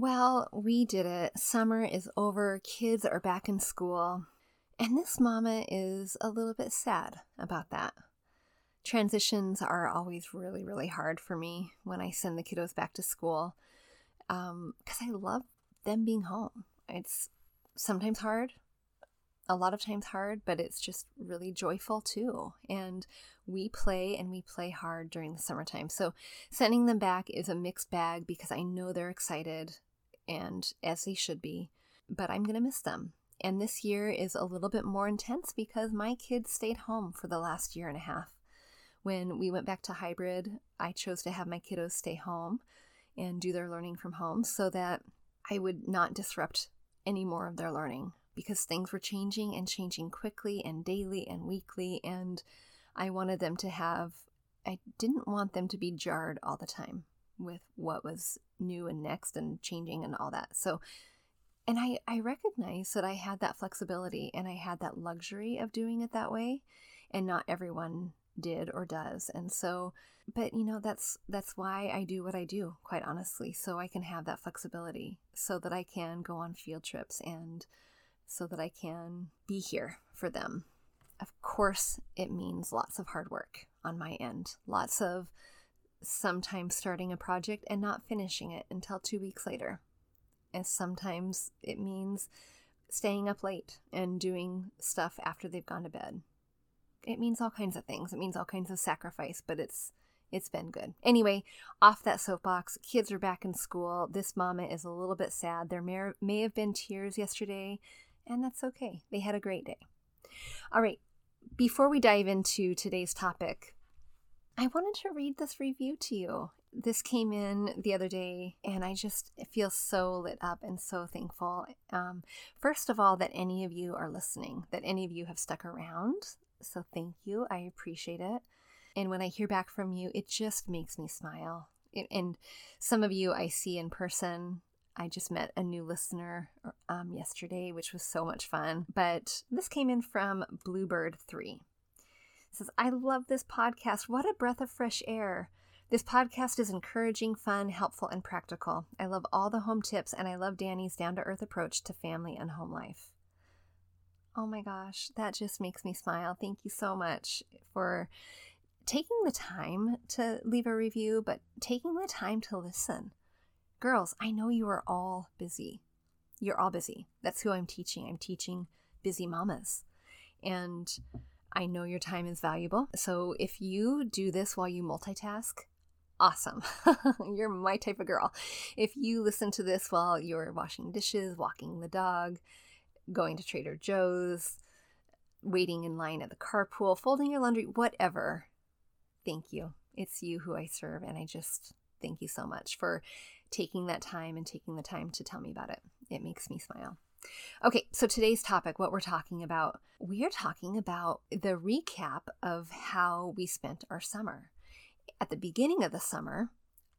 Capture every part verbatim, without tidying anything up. Well, we did it. Summer is over, kids are back in school, and this mama is a little bit sad about that. Transitions are always really, really hard for me when I send the kiddos back to school, um, because I love them being home. It's sometimes hard, a lot of times hard, but it's just really joyful too. And we play and we play hard during the summertime. So sending them back is a mixed bag because I know they're excited, and as they should be, but I'm going to miss them. And this year is a little bit more intense because my kids stayed home for the last year and a half. When we went back to hybrid, I chose to have my kiddos stay home and do their learning from home so that I would not disrupt any more of their learning, because things were changing and changing quickly and daily and weekly, and I wanted them to have, I didn't want them to be jarred all the time with what was new and next and changing and all that. So, and I, I recognized that I had that flexibility and I had that luxury of doing it that way, and not everyone did or does. And so, but you know, that's that's why I do what I do, quite honestly, so I can have that flexibility, so that I can go on field trips and so that I can be here for them. Of course, it means lots of hard work on my end, lots of sometimes starting a project and not finishing it until two weeks later. And sometimes it means staying up late and doing stuff after they've gone to bed. It means all kinds of things. It means all kinds of sacrifice, but it's it's been good. Anyway, off that soapbox, kids are back in school. This mama is a little bit sad. There may, may have been tears yesterday, and that's okay. They had a great day. All right, before we dive into today's topic, I wanted to read this review to you. This came in the other day, and I just feel so lit up and so thankful. Um, first of all, that any of you are listening, that any of you have stuck around. So thank you. I appreciate it. And when I hear back from you, it just makes me smile. It, and some of you I see in person. I just met a new listener um, yesterday, which was so much fun. But this came in from Bluebird three. It says, I love this podcast. What a breath of fresh air. This podcast is encouraging, fun, helpful, and practical. I love all the home tips, and I love Danny's down-to-earth approach to family and home life. Oh my gosh, that just makes me smile. Thank you so much for taking the time to leave a review, but taking the time to listen. Girls, I know you are all busy. You're all busy. That's who I'm teaching. I'm teaching busy mamas. And I know your time is valuable. So if you do this while you multitask, awesome. You're my type of girl. If you listen to this while you're washing dishes, walking the dog, going to Trader Joe's, waiting in line at the carpool, folding your laundry, whatever. Thank you. It's you who I serve, and I just thank you so much for taking that time and taking the time to tell me about it. It makes me smile. Okay, so today's topic, what we're talking about, we are talking about the recap of how we spent our summer. At the beginning of the summer,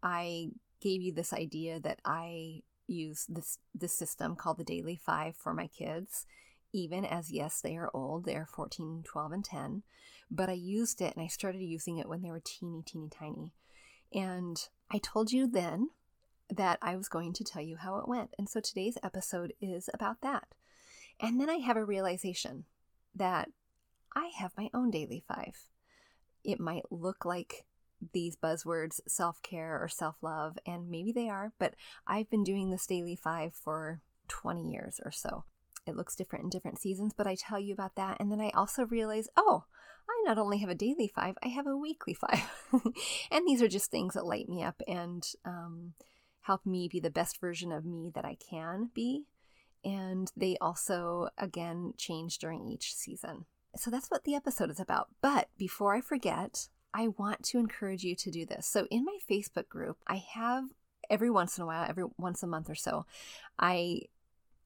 I gave you this idea that I use this this system called the Daily Five for my kids, even as, yes, they are old. They're fourteen, twelve, and ten, but I used it, and I started using it when they were teeny, teeny, tiny. And I told you then that I was going to tell you how it went. And so today's episode is about that. And then I have a realization that I have my own Daily Five. It might look like these buzzwords, self-care or self-love, and maybe they are, but I've been doing this Daily Five for twenty years or so. It looks different in different seasons, but I tell you about that. And then I also realize, oh, I not only have a Daily Five, I have a Weekly Five. And these are just things that light me up and um, help me be the best version of me that I can be. And they also, again, change during each season. So that's what the episode is about. But before I forget, I want to encourage you to do this. So in my Facebook group, I have every once in a while, every once a month or so, I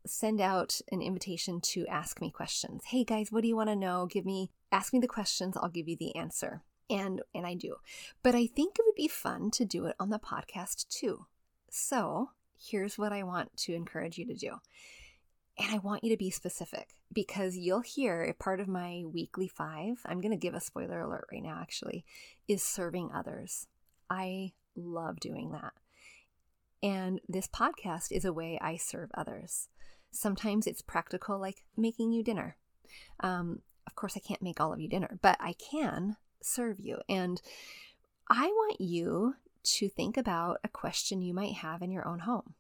send out an invitation to ask me questions. Hey guys, what do you want to know? Give me, ask me the questions. I'll give you the answer. And, and I do, but I think it would be fun to do it on the podcast too. So here's what I want to encourage you to do. And I want you to be specific, because you'll hear a part of my Weekly Five, I'm going to give a spoiler alert right now actually, is serving others. I love doing that. And this podcast is a way I serve others. Sometimes it's practical, like making you dinner. Um, of course, I can't make all of you dinner, but I can serve you. And I want you to think about a question you might have in your own home.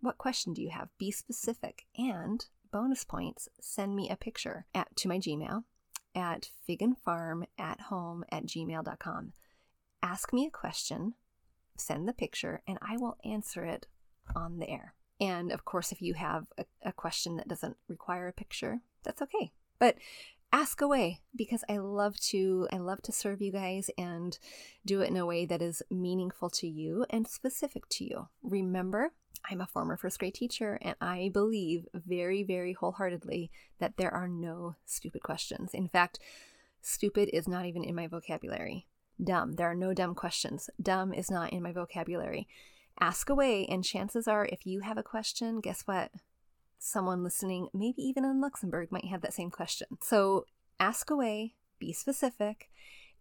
What question do you have? Be specific. And bonus points, send me a picture at, to my Gmail at fig and farm at home at gmail dot com. Ask me a question, send the picture, and I will answer it on the air. And of course, if you have a, a question that doesn't require a picture, that's okay. But ask away, because I love to I love to serve you guys and do it in a way that is meaningful to you and specific to you. Remember, I'm a former first grade teacher, and I believe very, very wholeheartedly that there are no stupid questions. In fact, stupid is not even in my vocabulary. Dumb. There are no dumb questions. Dumb is not in my vocabulary. Ask away, and chances are, if you have a question, guess what? Someone listening, maybe even in Luxembourg, might have that same question. So ask away, be specific,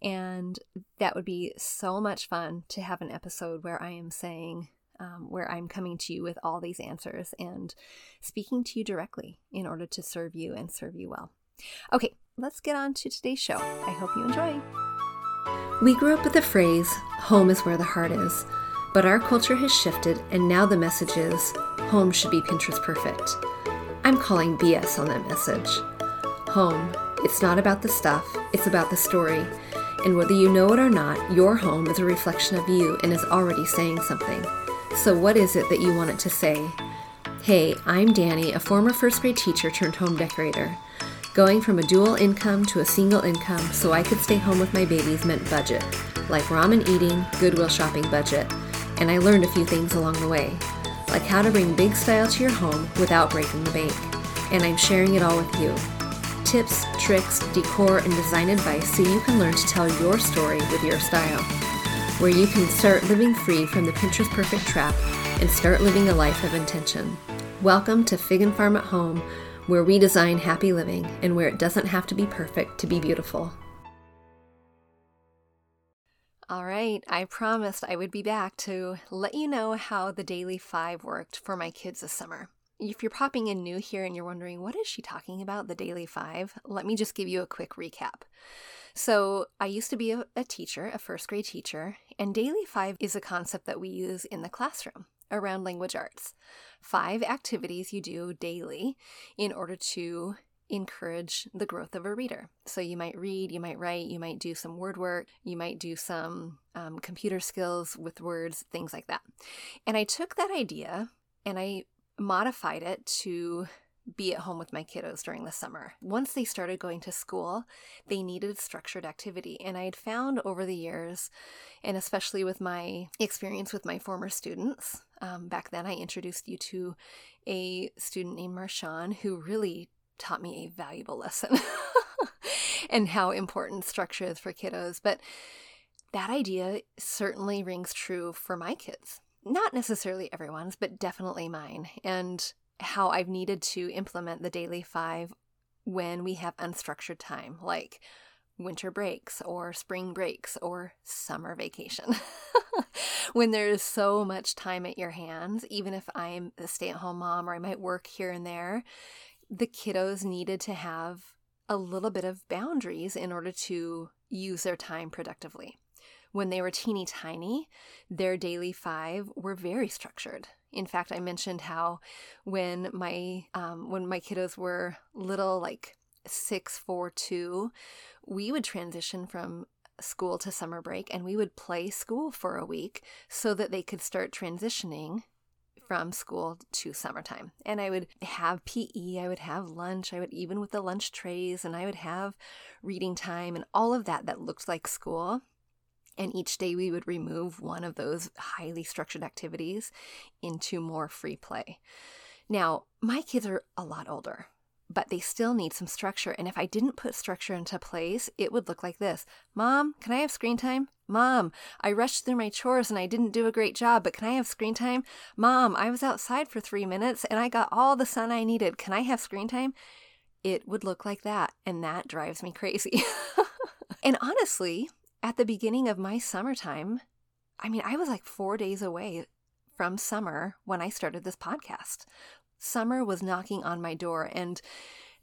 and that would be so much fun to have an episode where I am saying, um, where I'm coming to you with all these answers and speaking to you directly in order to serve you and serve you well. Okay, let's get on to today's show. I hope you enjoy. We grew up with the phrase, home is where the heart is. But our culture has shifted, and now the message is, home should be Pinterest perfect. I'm calling B S on that message. Home, it's not about the stuff, it's about the story. And whether you know it or not, your home is a reflection of you and is already saying something. So what is it that you want it to say? Hey, I'm Danny, a former first grade teacher turned home decorator. Going from a dual income to a single income so I could stay home with my babies meant budget, like ramen eating, Goodwill shopping budget. And I learned a few things along the way, like how to bring big style to your home without breaking the bank. And I'm sharing it all with you. Tips, tricks, decor, and design advice so you can learn to tell your story with your style, where you can start living free from the Pinterest perfect trap and start living a life of intention. Welcome to Fig and Farm at Home, where we design happy living and where it doesn't have to be perfect to be beautiful. All right, I promised I would be back to let you know how the Daily Five worked for my kids this summer. If you're popping in new here and you're wondering, what is she talking about, the Daily Five? Let me just give you a quick recap. So I used to be a, a teacher, a first grade teacher, and Daily Five is a concept that we use in the classroom around language arts. Five activities you do daily in order to encourage the growth of a reader. So you might read, you might write, you might do some word work, you might do some um, computer skills with words, things like that. And I took that idea and I modified it to be at home with my kiddos during the summer. Once they started going to school, they needed structured activity. And I had found over the years, and especially with my experience with my former students, um, back then I introduced you to a student named Marshawn who really taught me a valuable lesson and how important structure is for kiddos. But that idea certainly rings true for my kids. Not necessarily everyone's, but definitely mine, and how I've needed to implement the Daily Five when we have unstructured time, like winter breaks or spring breaks or summer vacation. When there is so much time at your hands, even if I'm a stay-at-home mom or I might work here and there, the kiddos needed to have a little bit of boundaries in order to use their time productively. When they were teeny tiny, their Daily Five were very structured. In fact, I mentioned how when my um, when my kiddos were little, like six, four, two, we would transition from school to summer break, and we would play school for a week so that they could start transitioning from school to summertime. And I would have P E, I would have lunch, I would even with the lunch trays, and I would have reading time and all of that that looked like school. And each day we would remove one of those highly structured activities into more free play. Now, my kids are a lot older, but they still need some structure. And if I didn't put structure into place, it would look like this. Mom, can I have screen time? Mom, I rushed through my chores and I didn't do a great job, but can I have screen time? Mom, I was outside for three minutes and I got all the sun I needed. Can I have screen time? It would look like that. And that drives me crazy. And honestly, at the beginning of my summertime, I mean, I was like four days away from summer when I started this podcast. Summer was knocking on my door, and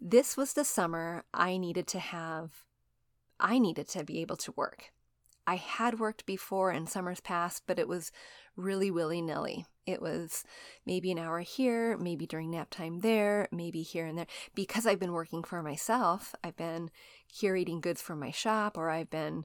this was the summer I needed to have, I needed to be able to work. I had worked before in summers past, but it was really willy-nilly. It was maybe an hour here, maybe during nap time there, maybe here and there. Because I've been working for myself, I've been curating goods for my shop, or I've been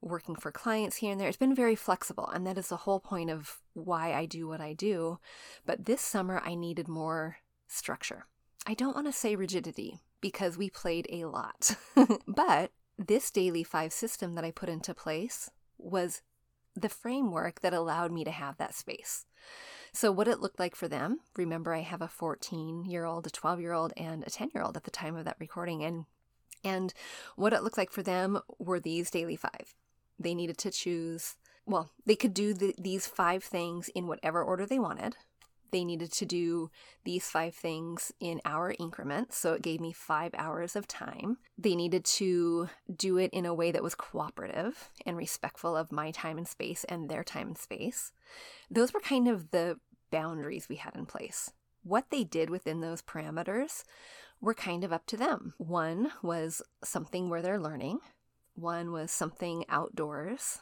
working for clients here and there. It's been very flexible, and that is the whole point of why I do what I do. But this summer, I needed more structure. I don't want to say rigidity, because we played a lot. But this daily five system that I put into place was the framework that allowed me to have that space. So what it looked like for them, remember I have a fourteen-year-old, a twelve-year-old, and a ten-year-old at the time of that recording. And, and what it looked like for them were these daily five. They needed to choose, well, they could do the, these five things in whatever order they wanted. They needed to do these five things in hour increments, so it gave me five hours of time. They needed to do it in a way that was cooperative and respectful of my time and space and their time and space. Those were kind of the boundaries we had in place. What they did within those parameters were kind of up to them. One was something where they're learning. One was something outdoors.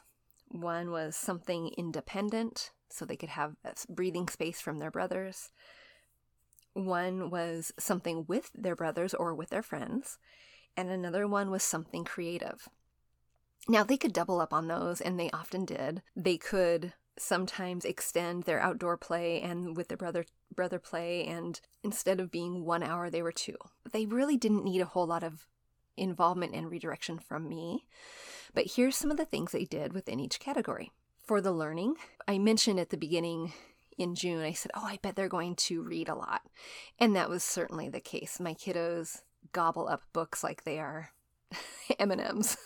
One was something independent, so they could have breathing space from their brothers. One was something with their brothers or with their friends. And another one was something creative. Now, they could double up on those, and they often did. They could sometimes extend their outdoor play and with their brother brother play, and instead of being one hour, they were two. They really didn't need a whole lot of involvement and redirection from me. But here's some of the things they did within each category. For the learning, I mentioned at the beginning in June, I said, oh, I bet they're going to read a lot. And that was certainly the case. My kiddos gobble up books like they are M and M's,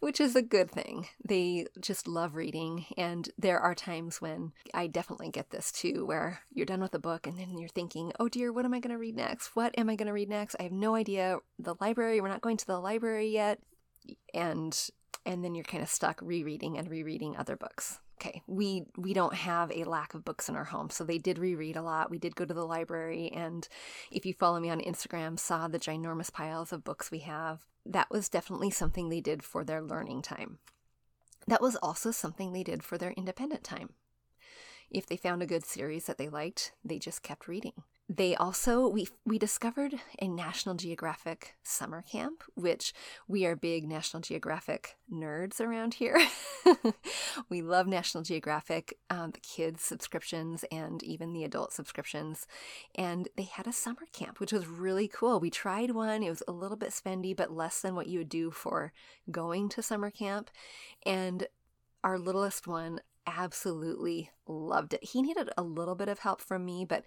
which is a good thing. They just love reading. And there are times when I definitely get this too, where you're done with a book and then you're thinking, oh dear, what am I going to read next? What am I going to read next? I have no idea. The library, we're not going to the library yet. And And then you're kind of stuck rereading and rereading other books. Okay, we we don't have a lack of books in our home, so they did reread a lot. We did go to the library, and if you follow me on Instagram, saw the ginormous piles of books we have. That was definitely something they did for their learning time. That was also something they did for their independent time. If they found a good series that they liked, they just kept reading. They also, we we discovered a National Geographic summer camp, which we are big National Geographic nerds around here. We love National Geographic, um, the kids' subscriptions and even the adult subscriptions. And they had a summer camp, which was really cool. We tried one. It was a little bit spendy, but less than what you would do for going to summer camp. And our littlest one absolutely loved it. He needed a little bit of help from me, but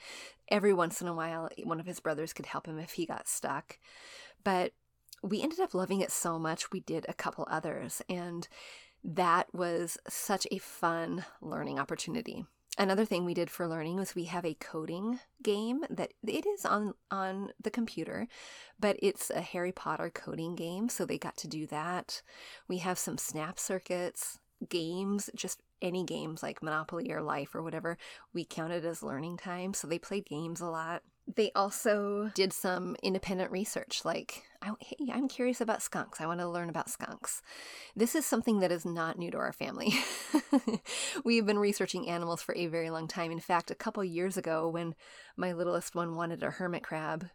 every once in a while, one of his brothers could help him if he got stuck. But we ended up loving it so much, we did a couple others, and that was such a fun learning opportunity. Another thing we did for learning was we have a coding game that it is on, on the computer, but it's a Harry Potter coding game, so they got to do that. We have some snap circuits, games, just any games like Monopoly or Life or whatever, we counted as learning time. So they played games a lot. They also did some independent research, like, hey, I'm curious about skunks. I want to learn about skunks. This is something that is not new to our family. We've been researching animals for a very long time. In fact, a couple years ago when my littlest one wanted a hermit crab,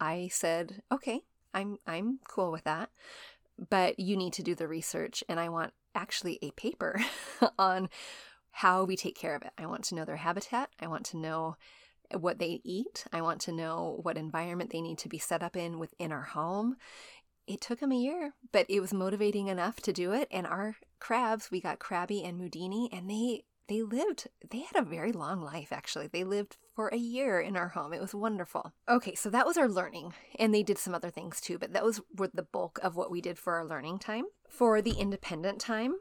I said, okay, I'm I'm cool with that. But you need to do the research, and I want actually a paper on how we take care of it. I want to know their habitat. I want to know what they eat. I want to know what environment they need to be set up in within our home. It took him a year, but it was motivating enough to do it. And our crabs, we got Krabby and Moudini, and they they lived, they had a very long life, actually. They lived for a year in our home. It was wonderful. Okay, so that was our learning. And they did some other things too, but that was the bulk of what we did for our learning time. For the independent time,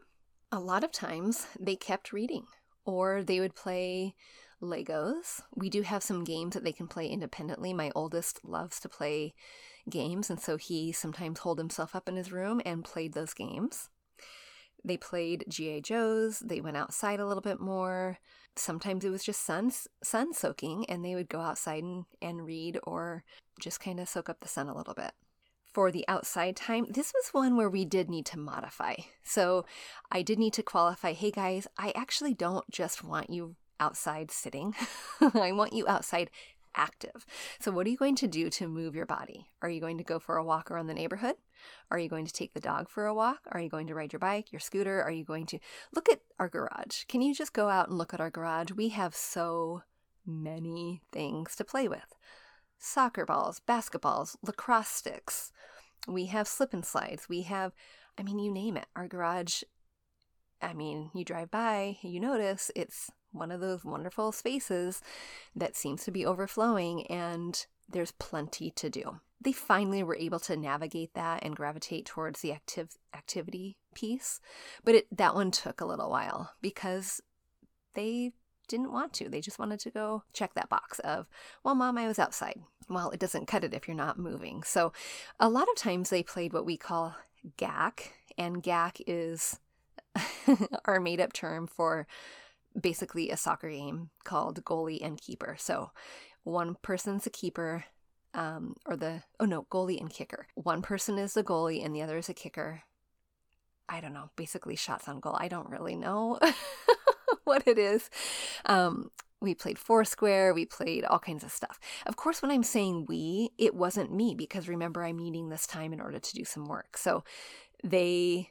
a lot of times they kept reading or they would play Legos. We do have some games that they can play independently. My oldest loves to play games, and so he sometimes holed himself up in his room and played those games. They played G I Joes. They went outside a little bit more. Sometimes it was just sun, sun soaking, and they would go outside and, and read or just kind of soak up the sun a little bit. For the outside time, this was one where we did need to modify. So I did need to qualify, hey guys, I actually don't just want you outside sitting. I want you outside active. So what are you going to do to move your body? Are you going to go for a walk around the neighborhood? Are you going to take the dog for a walk? Are you going to ride your bike, your scooter? Are you going to look at our garage? Can you just go out and look at our garage? We have so many things to play with. Soccer balls, basketballs, lacrosse sticks. We have slip and slides. We have, I mean, you name it. Our garage, I mean, you drive by, you notice it's one of those wonderful spaces that seems to be overflowing, and there's plenty to do. They finally were able to navigate that and gravitate towards the active activity piece, but it, that one took a little while because they didn't want to. They just wanted to go check that box of, well, Mom, I was outside. Well, it doesn't cut it if you're not moving. So a lot of times they played what we call G A C, and G A C is our made-up term for basically a soccer game called goalie and keeper. So one person's a keeper, um, or the, oh no, goalie and kicker. One person is the goalie and the other is a kicker. I don't know, basically shots on goal. I don't really know what it is. Um, we played Foursquare. We played all kinds of stuff. Of course, when I'm saying we, it wasn't me, because remember, I'm needing this time in order to do some work. So they,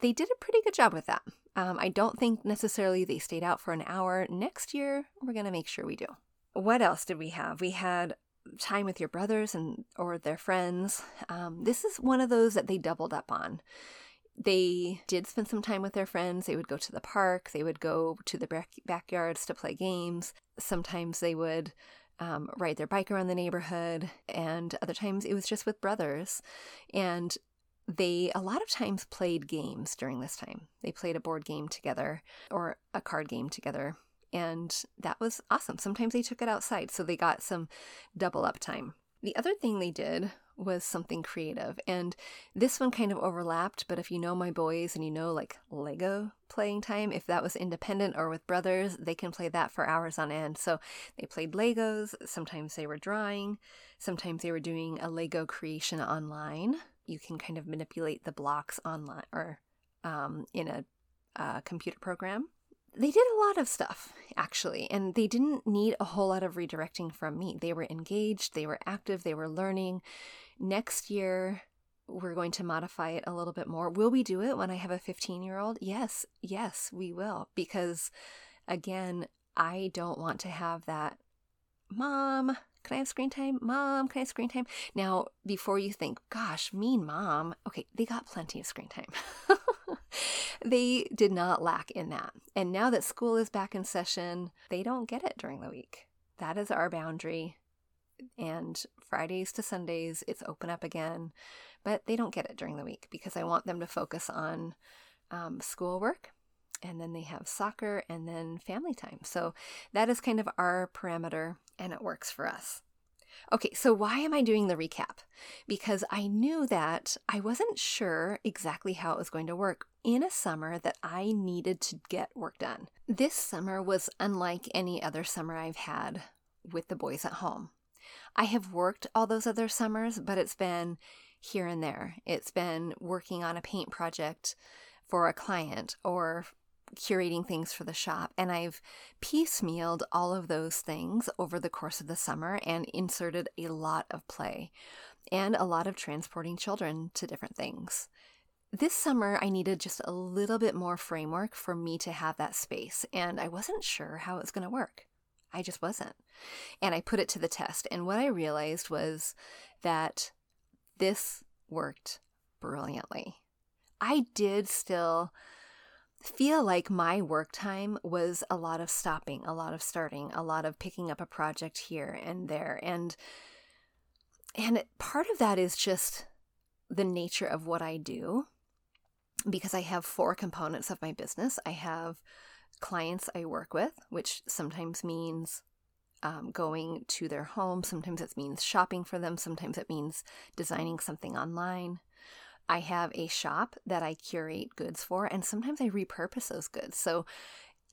they did a pretty good job with that. Um, I don't think necessarily they stayed out for an hour. Next year, we're going to make sure we do. What else did we have? We had time with your brothers and or their friends. Um, this is one of those that they doubled up on. They did spend some time with their friends. They would go to the park. They would go to the back- backyards to play games. Sometimes they would um, ride their bike around the neighborhood. And other times it was just with brothers. And they, a lot of times, played games during this time. They played a board game together or a card game together, and that was awesome. Sometimes they took it outside, so they got some double up time. The other thing they did was something creative, and this one kind of overlapped, but if you know my boys and you know like Lego playing time, if that was independent or with brothers, they can play that for hours on end. So they played Legos. Sometimes they were drawing. Sometimes they were doing a Lego creation online. You can kind of manipulate the blocks online or um, in a uh, computer program. They did a lot of stuff, actually, and they didn't need a whole lot of redirecting from me. They were engaged, they were active, they were learning. Next year, we're going to modify it a little bit more. Will we do it when I have a fifteen-year-old? Yes, yes, we will, because, again, I don't want to have that, Mom, can I have screen time? Mom, can I have screen time? Now, before you think, gosh, mean mom. Okay, they got plenty of screen time. They did not lack in that. And now that school is back in session, they don't get it during the week. That is our boundary. And Fridays to Sundays, it's open up again. But they don't get it during the week because I want them to focus on um, schoolwork. And then they have soccer and then family time. So that is kind of our parameter, and it works for us. Okay, so why am I doing the recap? Because I knew that I wasn't sure exactly how it was going to work in a summer that I needed to get work done. This summer was unlike any other summer I've had with the boys at home. I have worked all those other summers, but it's been here and there. It's been working on a paint project for a client or curating things for the shop, and I've piecemealed all of those things over the course of the summer and inserted a lot of play and a lot of transporting children to different things. This summer, I needed just a little bit more framework for me to have that space, and I wasn't sure how it was going to work. I just wasn't. And I put it to the test, and what I realized was that this worked brilliantly. I did still feel like my work time was a lot of stopping, a lot of starting, a lot of picking up a project here and there. And and part of that is just the nature of what I do, because I have four components of my business. I have clients I work with, which sometimes means um, going to their home. Sometimes it means shopping for them. Sometimes it means designing something online. I have a shop that I curate goods for, and sometimes I repurpose those goods. So,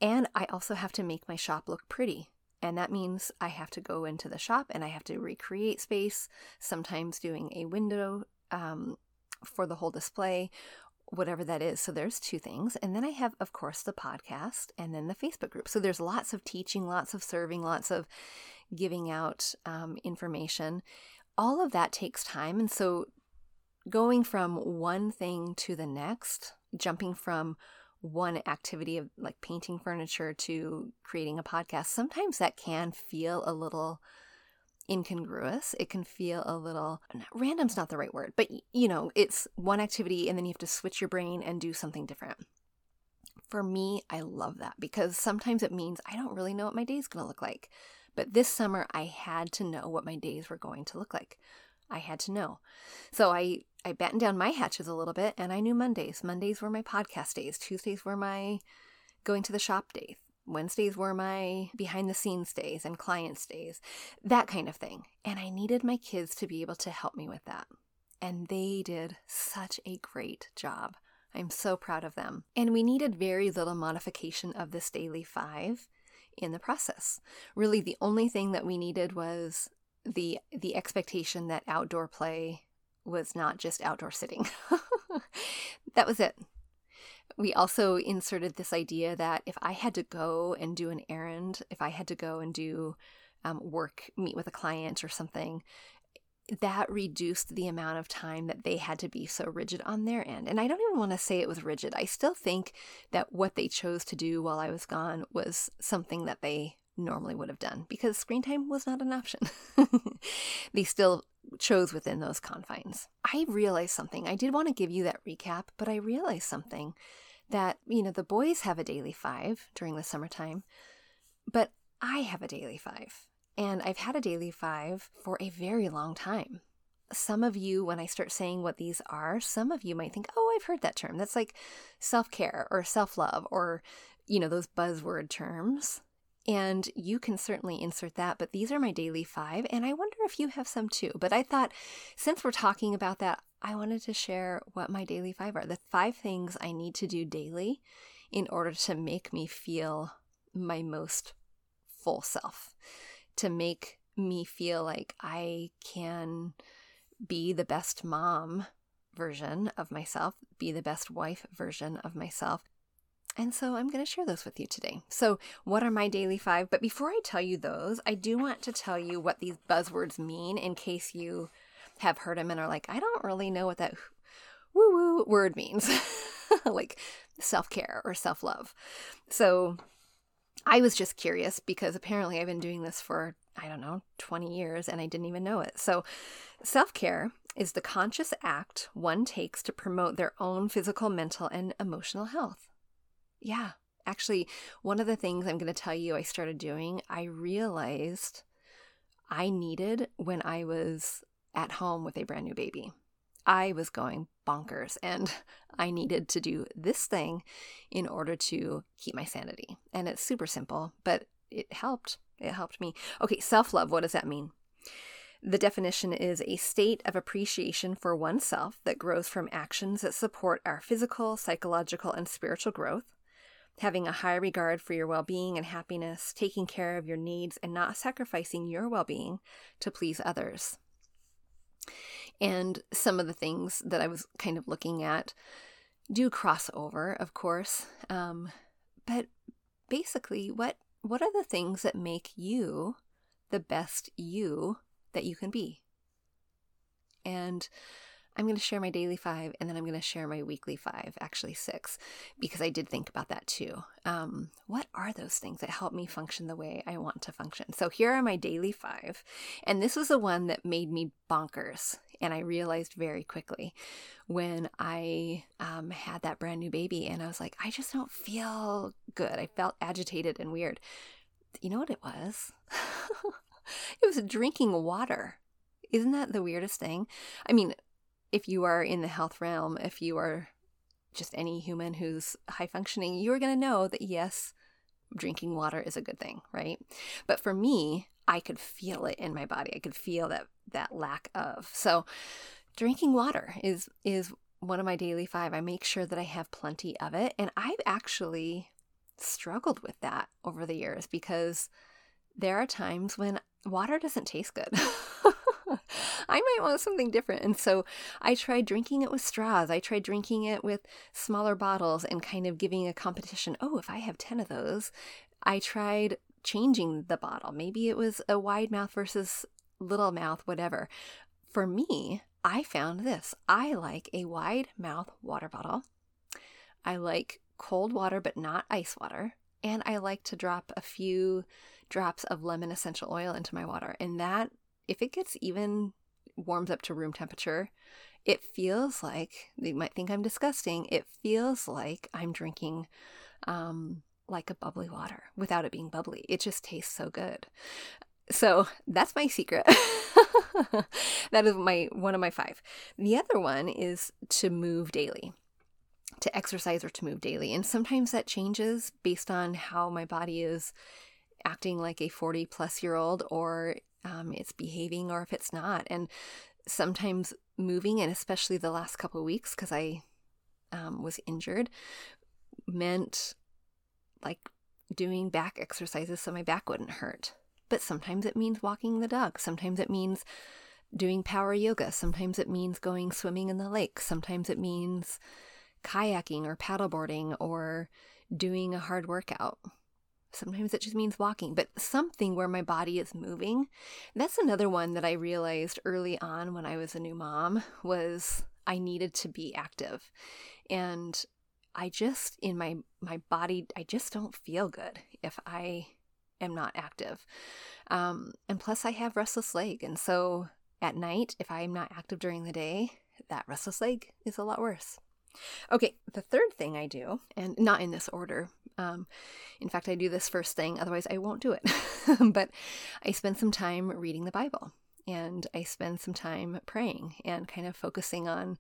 and I also have to make my shop look pretty. And that means I have to go into the shop and I have to recreate space, sometimes doing a window um, for the whole display, whatever that is. So there's two things. And then I have, of course, the podcast and then the Facebook group. So there's lots of teaching, lots of serving, lots of giving out um, information. All of that takes time. And so going from one thing to the next, jumping from one activity of like painting furniture to creating a podcast, sometimes that can feel a little incongruous. It can feel a little, random's not the right word, but you know, it's one activity and then you have to switch your brain and do something different. For me, I love that because sometimes it means I don't really know what my day's going to look like. But this summer I had to know what my days were going to look like. I had to know. So I, I battened down my hatches a little bit, and I knew Mondays. Mondays were my podcast days. Tuesdays were my going to the shop days. Wednesdays were my behind the scenes days and clients days, that kind of thing. And I needed my kids to be able to help me with that. And they did such a great job. I'm so proud of them. And we needed very little modification of this daily five in the process. Really, the only thing that we needed was the the expectation that outdoor play was not just outdoor sitting. That was it. We also inserted this idea that if I had to go and do an errand, if I had to go and do um, work, meet with a client or something, that reduced the amount of time that they had to be so rigid on their end. And I don't even want to say it was rigid. I still think that what they chose to do while I was gone was something that they normally would have done because screen time was not an option. They still chose within those confines. I realized something. I did want to give you that recap, but I realized something that, you know, the boys have a daily five during the summertime, but I have a daily five. And I've had a daily five for a very long time. Some of you, when I start saying what these are, some of you might think, oh, I've heard that term. That's like self-care or self-love or, you know, those buzzword terms. And you can certainly insert that, but these are my daily five, and I wonder if you have some too. But I thought, since we're talking about that, I wanted to share what my daily five are, the five things I need to do daily in order to make me feel my most full self, to make me feel like I can be the best mom version of myself, be the best wife version of myself. And so I'm going to share those with you today. So what are my daily five? But before I tell you those, I do want to tell you what these buzzwords mean in case you have heard them and are like, I don't really know what that woo-woo word means, like self-care or self-love. So I was just curious because apparently I've been doing this for, I don't know, twenty years and I didn't even know it. So self-care is the conscious act one takes to promote their own physical, mental, and emotional health. Yeah, actually, one of the things I'm going to tell you I started doing, I realized I needed when I was at home with a brand new baby. I was going bonkers and I needed to do this thing in order to keep my sanity. And it's super simple, but it helped. It helped me. Okay, self-love, what does that mean? The definition is a state of appreciation for oneself that grows from actions that support our physical, psychological, and spiritual growth. Having a high regard for your well-being and happiness, taking care of your needs, and not sacrificing your well-being to please others. And some of the things that I was kind of looking at do cross over, of course. Um, but basically, what what are the things that make you the best you that you can be? And I'm going to share my daily five, and then I'm going to share my weekly five, actually six, because I did think about that too. Um, what are those things that help me function the way I want to function? So here are my daily five, and this was the one that made me bonkers, and I realized very quickly when I um, had that brand new baby, and I was like, I just don't feel good. I felt agitated and weird. You know what it was? It was drinking water. Isn't that the weirdest thing? I mean, if you are in the health realm, if you are just any human who's high functioning, you're going to know that, yes, drinking water is a good thing, right? But for me, I could feel it in my body. I could feel that that lack of. So drinking water is is one of my daily five, I make sure that I have plenty of it. And I've actually struggled with that over the years because there are times when water doesn't taste good. I might want something different. And so I tried drinking it with straws. I tried drinking it with smaller bottles and kind of giving a competition. Oh, if I have ten of those. I tried changing the bottle. Maybe it was a wide mouth versus little mouth, whatever. For me, I found this. I like a wide mouth water bottle. I like cold water, but not ice water. And I like to drop a few drops of lemon essential oil into my water. And that, if it gets even warms up to room temperature, it feels like, you might think I'm disgusting, it feels like I'm drinking um, like a bubbly water without it being bubbly. It just tastes so good. So that's my secret. That is my one of my five. The other one is to move daily, to exercise or to move daily. And sometimes that changes based on how my body is acting like a forty plus year old or Um, it's behaving or if it's not. And sometimes moving, and especially the last couple of weeks because I um, was injured, meant like doing back exercises so my back wouldn't hurt. But sometimes it means walking the dog. Sometimes it means doing power yoga. Sometimes it means going swimming in the lake. Sometimes it means kayaking or paddleboarding or doing a hard workout. Sometimes it just means walking, but something where my body is moving. And that's another one that I realized early on when I was a new mom was I needed to be active. And I just, in my, my body, I just don't feel good if I am not active. Um, and plus I have restless leg. And so at night, if I'm not active during the day, that restless leg is a lot worse. Okay, the third thing I do, and not in this order, um, in fact, I do this first thing, otherwise I won't do it, but I spend some time reading the Bible, and I spend some time praying and kind of focusing on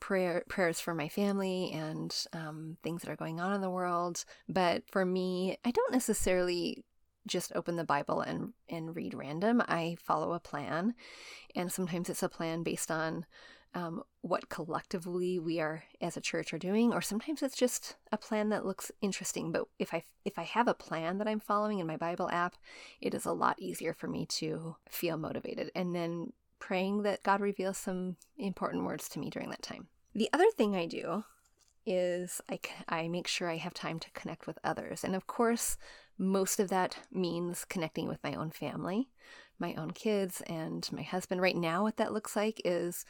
prayer prayers for my family and um, things that are going on in the world. But for me, I don't necessarily just open the Bible and, and read random. I follow a plan, and sometimes it's a plan based on Um, what collectively we are as a church are doing, or sometimes it's just a plan that looks interesting. But if I if I have a plan that I'm following in my Bible app, it is a lot easier for me to feel motivated. And then praying that God reveals some important words to me during that time. The other thing I do is I I make sure I have time to connect with others, and of course, most of that means connecting with my own family, my own kids, and my husband. Right now, what that looks like is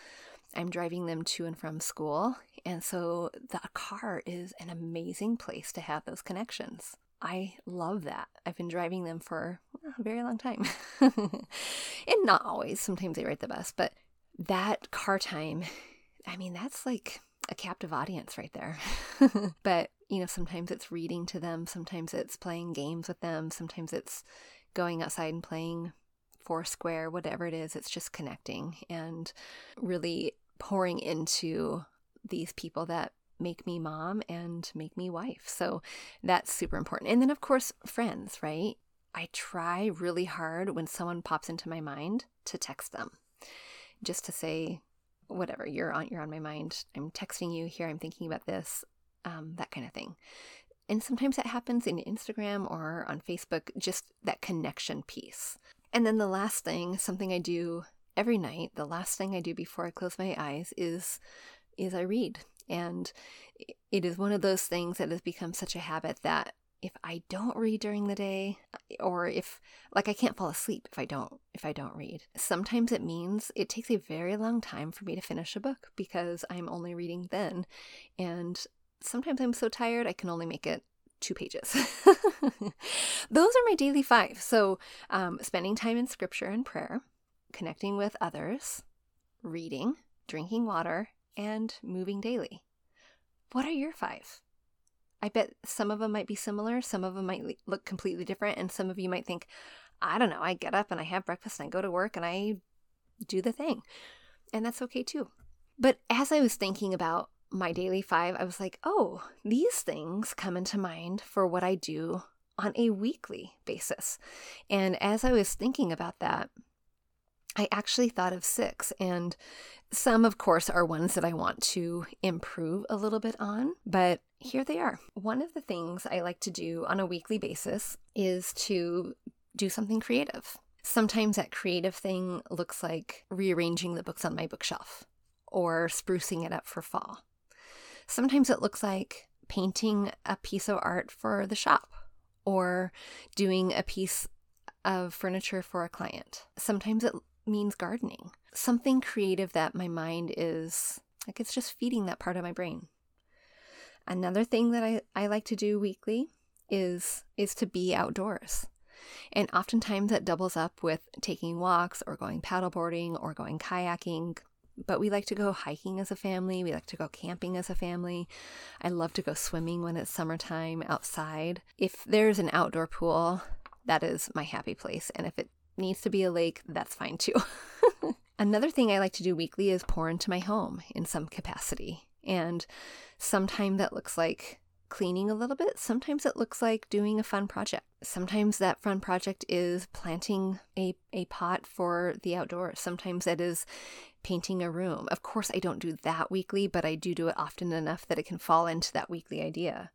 I'm driving them to and from school, and so the car is an amazing place to have those connections. I love that. I've been driving them for a very long time. And not always. Sometimes they ride the bus, but that car time, I mean, that's like a captive audience right there. But, you know, sometimes it's reading to them. Sometimes it's playing games with them. Sometimes it's going outside and playing Foursquare, whatever it is. It's just connecting and really pouring into these people that make me mom and make me wife. So that's super important. And then, of course, friends, right? I try really hard when someone pops into my mind to text them just to say, whatever, you're on, you're on my mind. I'm texting you here. I'm thinking about this, um, that kind of thing. And sometimes that happens in Instagram or on Facebook, just that connection piece. And then the last thing, something I do every night, the last thing I do before I close my eyes is is I read. And it is one of those things that has become such a habit that if I don't read during the day, or if, like, I can't fall asleep if I don't, if I don't read. Sometimes it means it takes a very long time for me to finish a book because I'm only reading then. And sometimes I'm so tired, I can only make it two pages. Those are my daily five. So um, spending time in scripture and prayer, connecting with others, reading, drinking water, and moving daily. What are your five? I bet some of them might be similar, some of them might look completely different, and some of you might think, I don't know, I get up and I have breakfast and I go to work and I do the thing. And that's okay too. But as I was thinking about my daily five, I was like, oh, these things come into mind for what I do on a weekly basis. And as I was thinking about that, I actually thought of six, and some, of course, are ones that I want to improve a little bit on, but here they are. One of the things I like to do on a weekly basis is to do something creative. Sometimes that creative thing looks like rearranging the books on my bookshelf or sprucing it up for fall. Sometimes it looks like painting a piece of art for the shop or doing a piece of furniture for a client. Sometimes it means gardening. Something creative that my mind is, like, it's just feeding that part of my brain. Another thing that I, I like to do weekly is is to be outdoors. And oftentimes that doubles up with taking walks or going paddleboarding or going kayaking. But we like to go hiking as a family. We like to go camping as a family. I love to go swimming when it's summertime outside. If there's an outdoor pool, that is my happy place. And if it needs to be a lake, that's fine too. Another thing I like to do weekly is pour into my home in some capacity. And sometimes that looks like cleaning a little bit. Sometimes it looks like doing a fun project. Sometimes that fun project is planting a, a pot for the outdoors. Sometimes that is painting a room. Of course, I don't do that weekly, but I do do it often enough that it can fall into that weekly idea.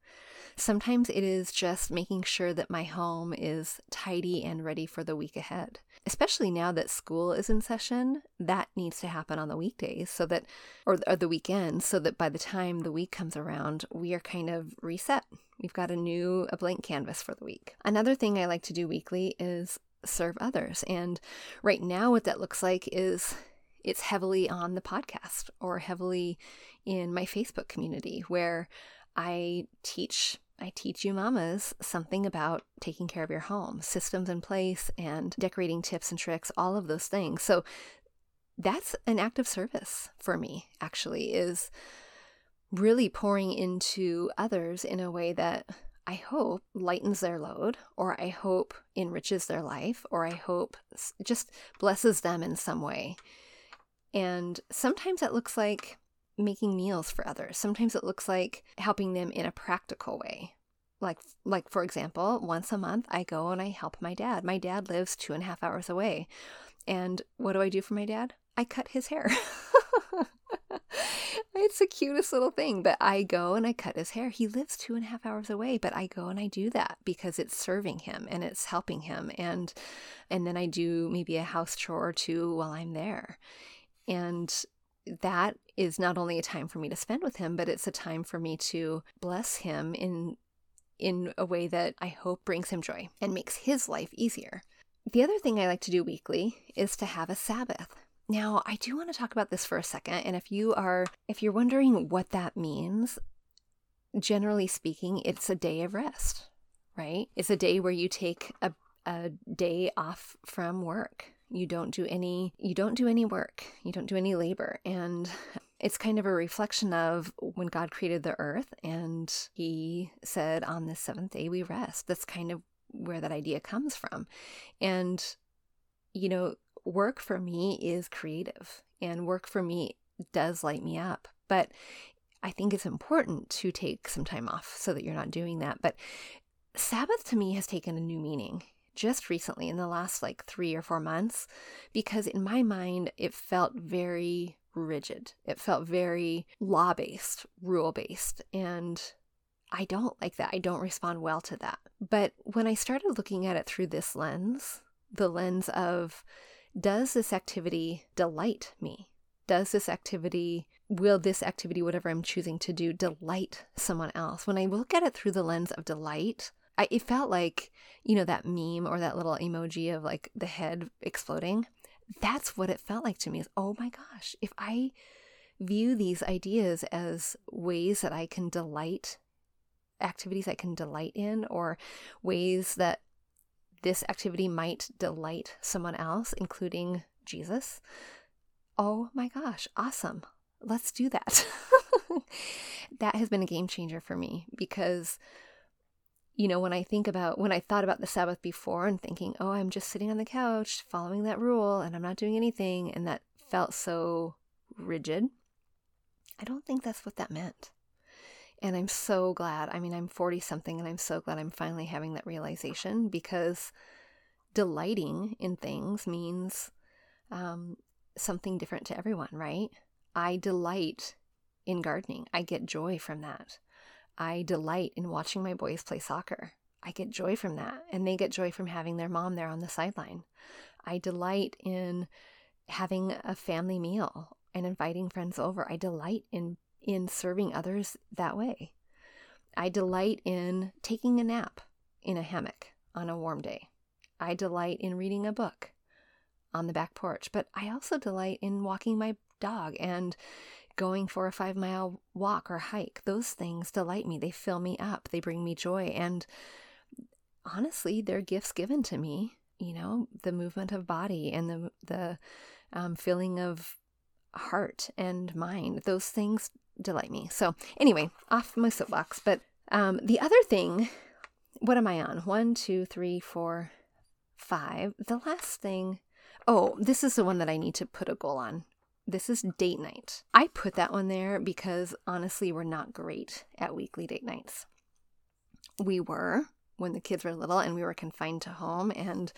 Sometimes it is just making sure that my home is tidy and ready for the week ahead. Especially now that school is in session, that needs to happen on the weekdays so that, or, or the weekend, so that by the time the week comes around, we are kind of reset. We've got a new, a blank canvas for the week. Another thing I like to do weekly is serve others. And right now what that looks like is it's heavily on the podcast or heavily in my Facebook community where I teach I teach you mamas something about taking care of your home, systems in place and decorating tips and tricks, all of those things. So that's an act of service for me, actually, is really pouring into others in a way that I hope lightens their load, or I hope enriches their life, or I hope just blesses them in some way. And sometimes that looks like making meals for others. Sometimes it looks like helping them in a practical way. Like, like for example, once a month I go and I help my dad. My dad lives two and a half hours away. And what do I do for my dad? I cut his hair. It's the cutest little thing, but I go and I cut his hair. He lives two and a half hours away, but I go and I do that because it's serving him and it's helping him. And, and then I do maybe a house chore or two while I'm there. And that is not only a time for me to spend with him, but it's a time for me to bless him in in a way that I hope brings him joy and makes his life easier. The other thing I like to do weekly is to have a Sabbath. Now, I do want to talk about this for a second, and if you are if you're wondering what that means, generally speaking, it's a day of rest, right? It's a day where you take a a day off from work. You don't do any, you don't do any work. You don't do any labor. And it's kind of a reflection of when God created the earth and he said, on the seventh day we rest. That's kind of where that idea comes from. And, you know, work for me is creative and work for me does light me up. But I think it's important to take some time off so that you're not doing that. But Sabbath to me has taken a new meaning just recently in the last like three or four months, because in my mind, it felt very rigid. It felt very law-based, rule-based. And I don't like that. I don't respond well to that. But when I started looking at it through this lens, the lens of, does this activity delight me? Does this activity, will this activity, whatever I'm choosing to do, delight someone else? When I look at it through the lens of delight, I, it felt like, you know, that meme or that little emoji of like the head exploding. That's what it felt like to me is, oh my gosh, if I view these ideas as ways that I can delight, activities I can delight in, or ways that this activity might delight someone else, including Jesus. Oh my gosh, awesome. Let's do that. That has been a game changer for me because, you know, when I think about, when I thought about the Sabbath before and thinking, oh, I'm just sitting on the couch following that rule and I'm not doing anything. And that felt so rigid. I don't think that's what that meant. And I'm so glad. I mean, I'm forty something and I'm so glad I'm finally having that realization because delighting in things means um, something different to everyone, right? I delight in gardening. I get joy from that. I delight in watching my boys play soccer. I get joy from that. And they get joy from having their mom there on the sideline. I delight in having a family meal and inviting friends over. I delight in, in serving others that way. I delight in taking a nap in a hammock on a warm day. I delight in reading a book on the back porch. But I also delight in walking my dog and going for a five mile walk or hike. Those things delight me. They fill me up. They bring me joy. And honestly, they're gifts given to me. You know, the movement of body and the, the um, feeling of heart and mind. Those things delight me. So anyway, off my soapbox. But um, the other thing, what am I on? One, two, three, four, five. The last thing. Oh, this is the one that I need to put a goal on. This is date night. I put that one there because honestly, we're not great at weekly date nights. We were when the kids were little and we were confined to home, and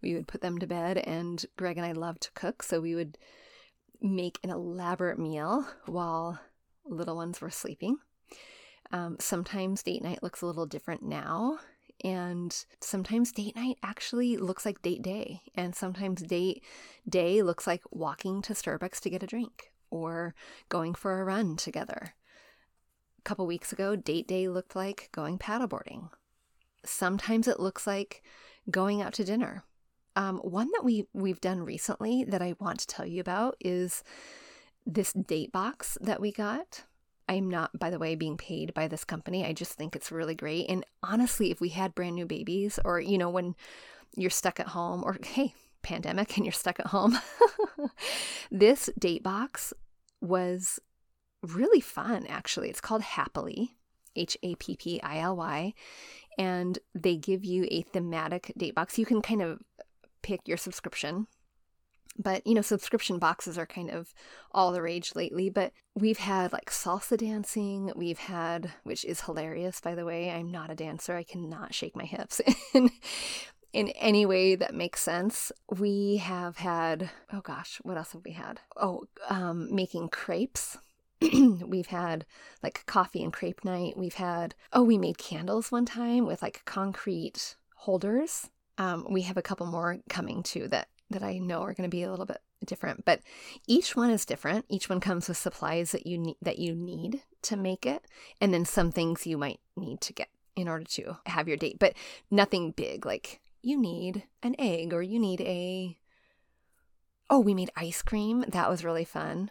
we would put them to bed, and Greg and I loved to cook. So we would make an elaborate meal while little ones were sleeping. Um, sometimes date night looks a little different now. And sometimes date night actually looks like date day. And sometimes date day looks like walking to Starbucks to get a drink or going for a run together. A couple weeks ago, date day looked like going paddleboarding. Sometimes it looks like going out to dinner. Um, one that we, we've done recently that I want to tell you about is this date box that we got. I'm not, by the way, being paid by this company. I just think it's really great. And honestly, if we had brand new babies, or, you know, when you're stuck at home, or hey, pandemic and you're stuck at home, this date box was really fun, actually. It's called Happily, H A P P I L Y. And they give you a thematic date box. You can kind of pick your subscription. But, you know, subscription boxes are kind of all the rage lately. But we've had like salsa dancing. We've had, which is hilarious, by the way. I'm not a dancer. I cannot shake my hips in, in any way that makes sense. We have had, oh gosh, what else have we had? Oh, um, making crepes. We've had like coffee and crepe night. We've had, oh, we made candles one time with like concrete holders. Um, we have a couple more coming too that. that I know are going to be a little bit different, but each one is different. Each one comes with supplies that you need, that you need to make it. And then some things you might need to get in order to have your date, but nothing big. Like you need an egg or you need a, oh, we made ice cream. That was really fun.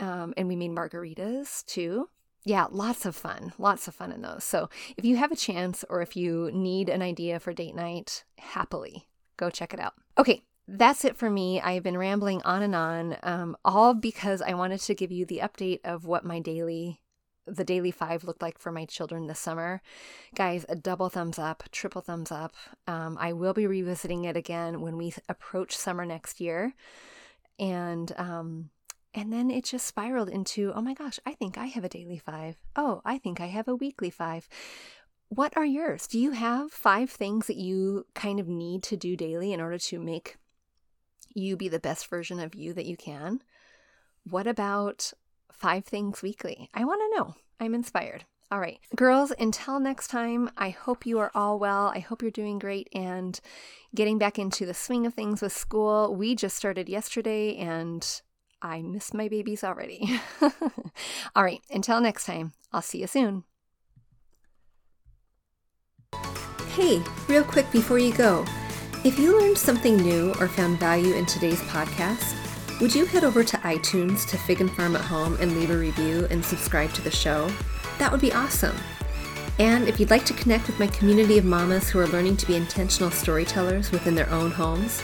Um, and we made margaritas too. Yeah, lots of fun, lots of fun in those. So if you have a chance, or if you need an idea for date night, Happily, go check it out. Okay. That's it for me. I've been rambling on and on, um, all because I wanted to give you the update of what my daily, the daily five looked like for my children this summer. Guys, a double thumbs up, triple thumbs up. Um, I will be revisiting it again when we approach summer next year. And, um, and then it just spiraled into, oh my gosh, I think I have a daily five. Oh, I think I have a weekly five. What are yours? Do you have five things that you kind of need to do daily in order to make you be the best version of you that you can? What about five things weekly? I want to know. I'm inspired. All right, girls, until next time, I hope you are all well. I hope you're doing great and getting back into the swing of things with school. We just started yesterday and I miss my babies already. All right, until next time, I'll see you soon. Hey, real quick before you go, if you learned something new or found value in today's podcast, would you head over to iTunes to Fig and Farm at Home and leave a review and subscribe to the show? That would be awesome. And if you'd like to connect with my community of mamas who are learning to be intentional storytellers within their own homes,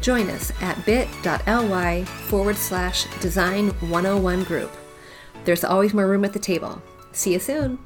join us at bit.ly forward slash design 101 group. There's always more room at the table. See you soon.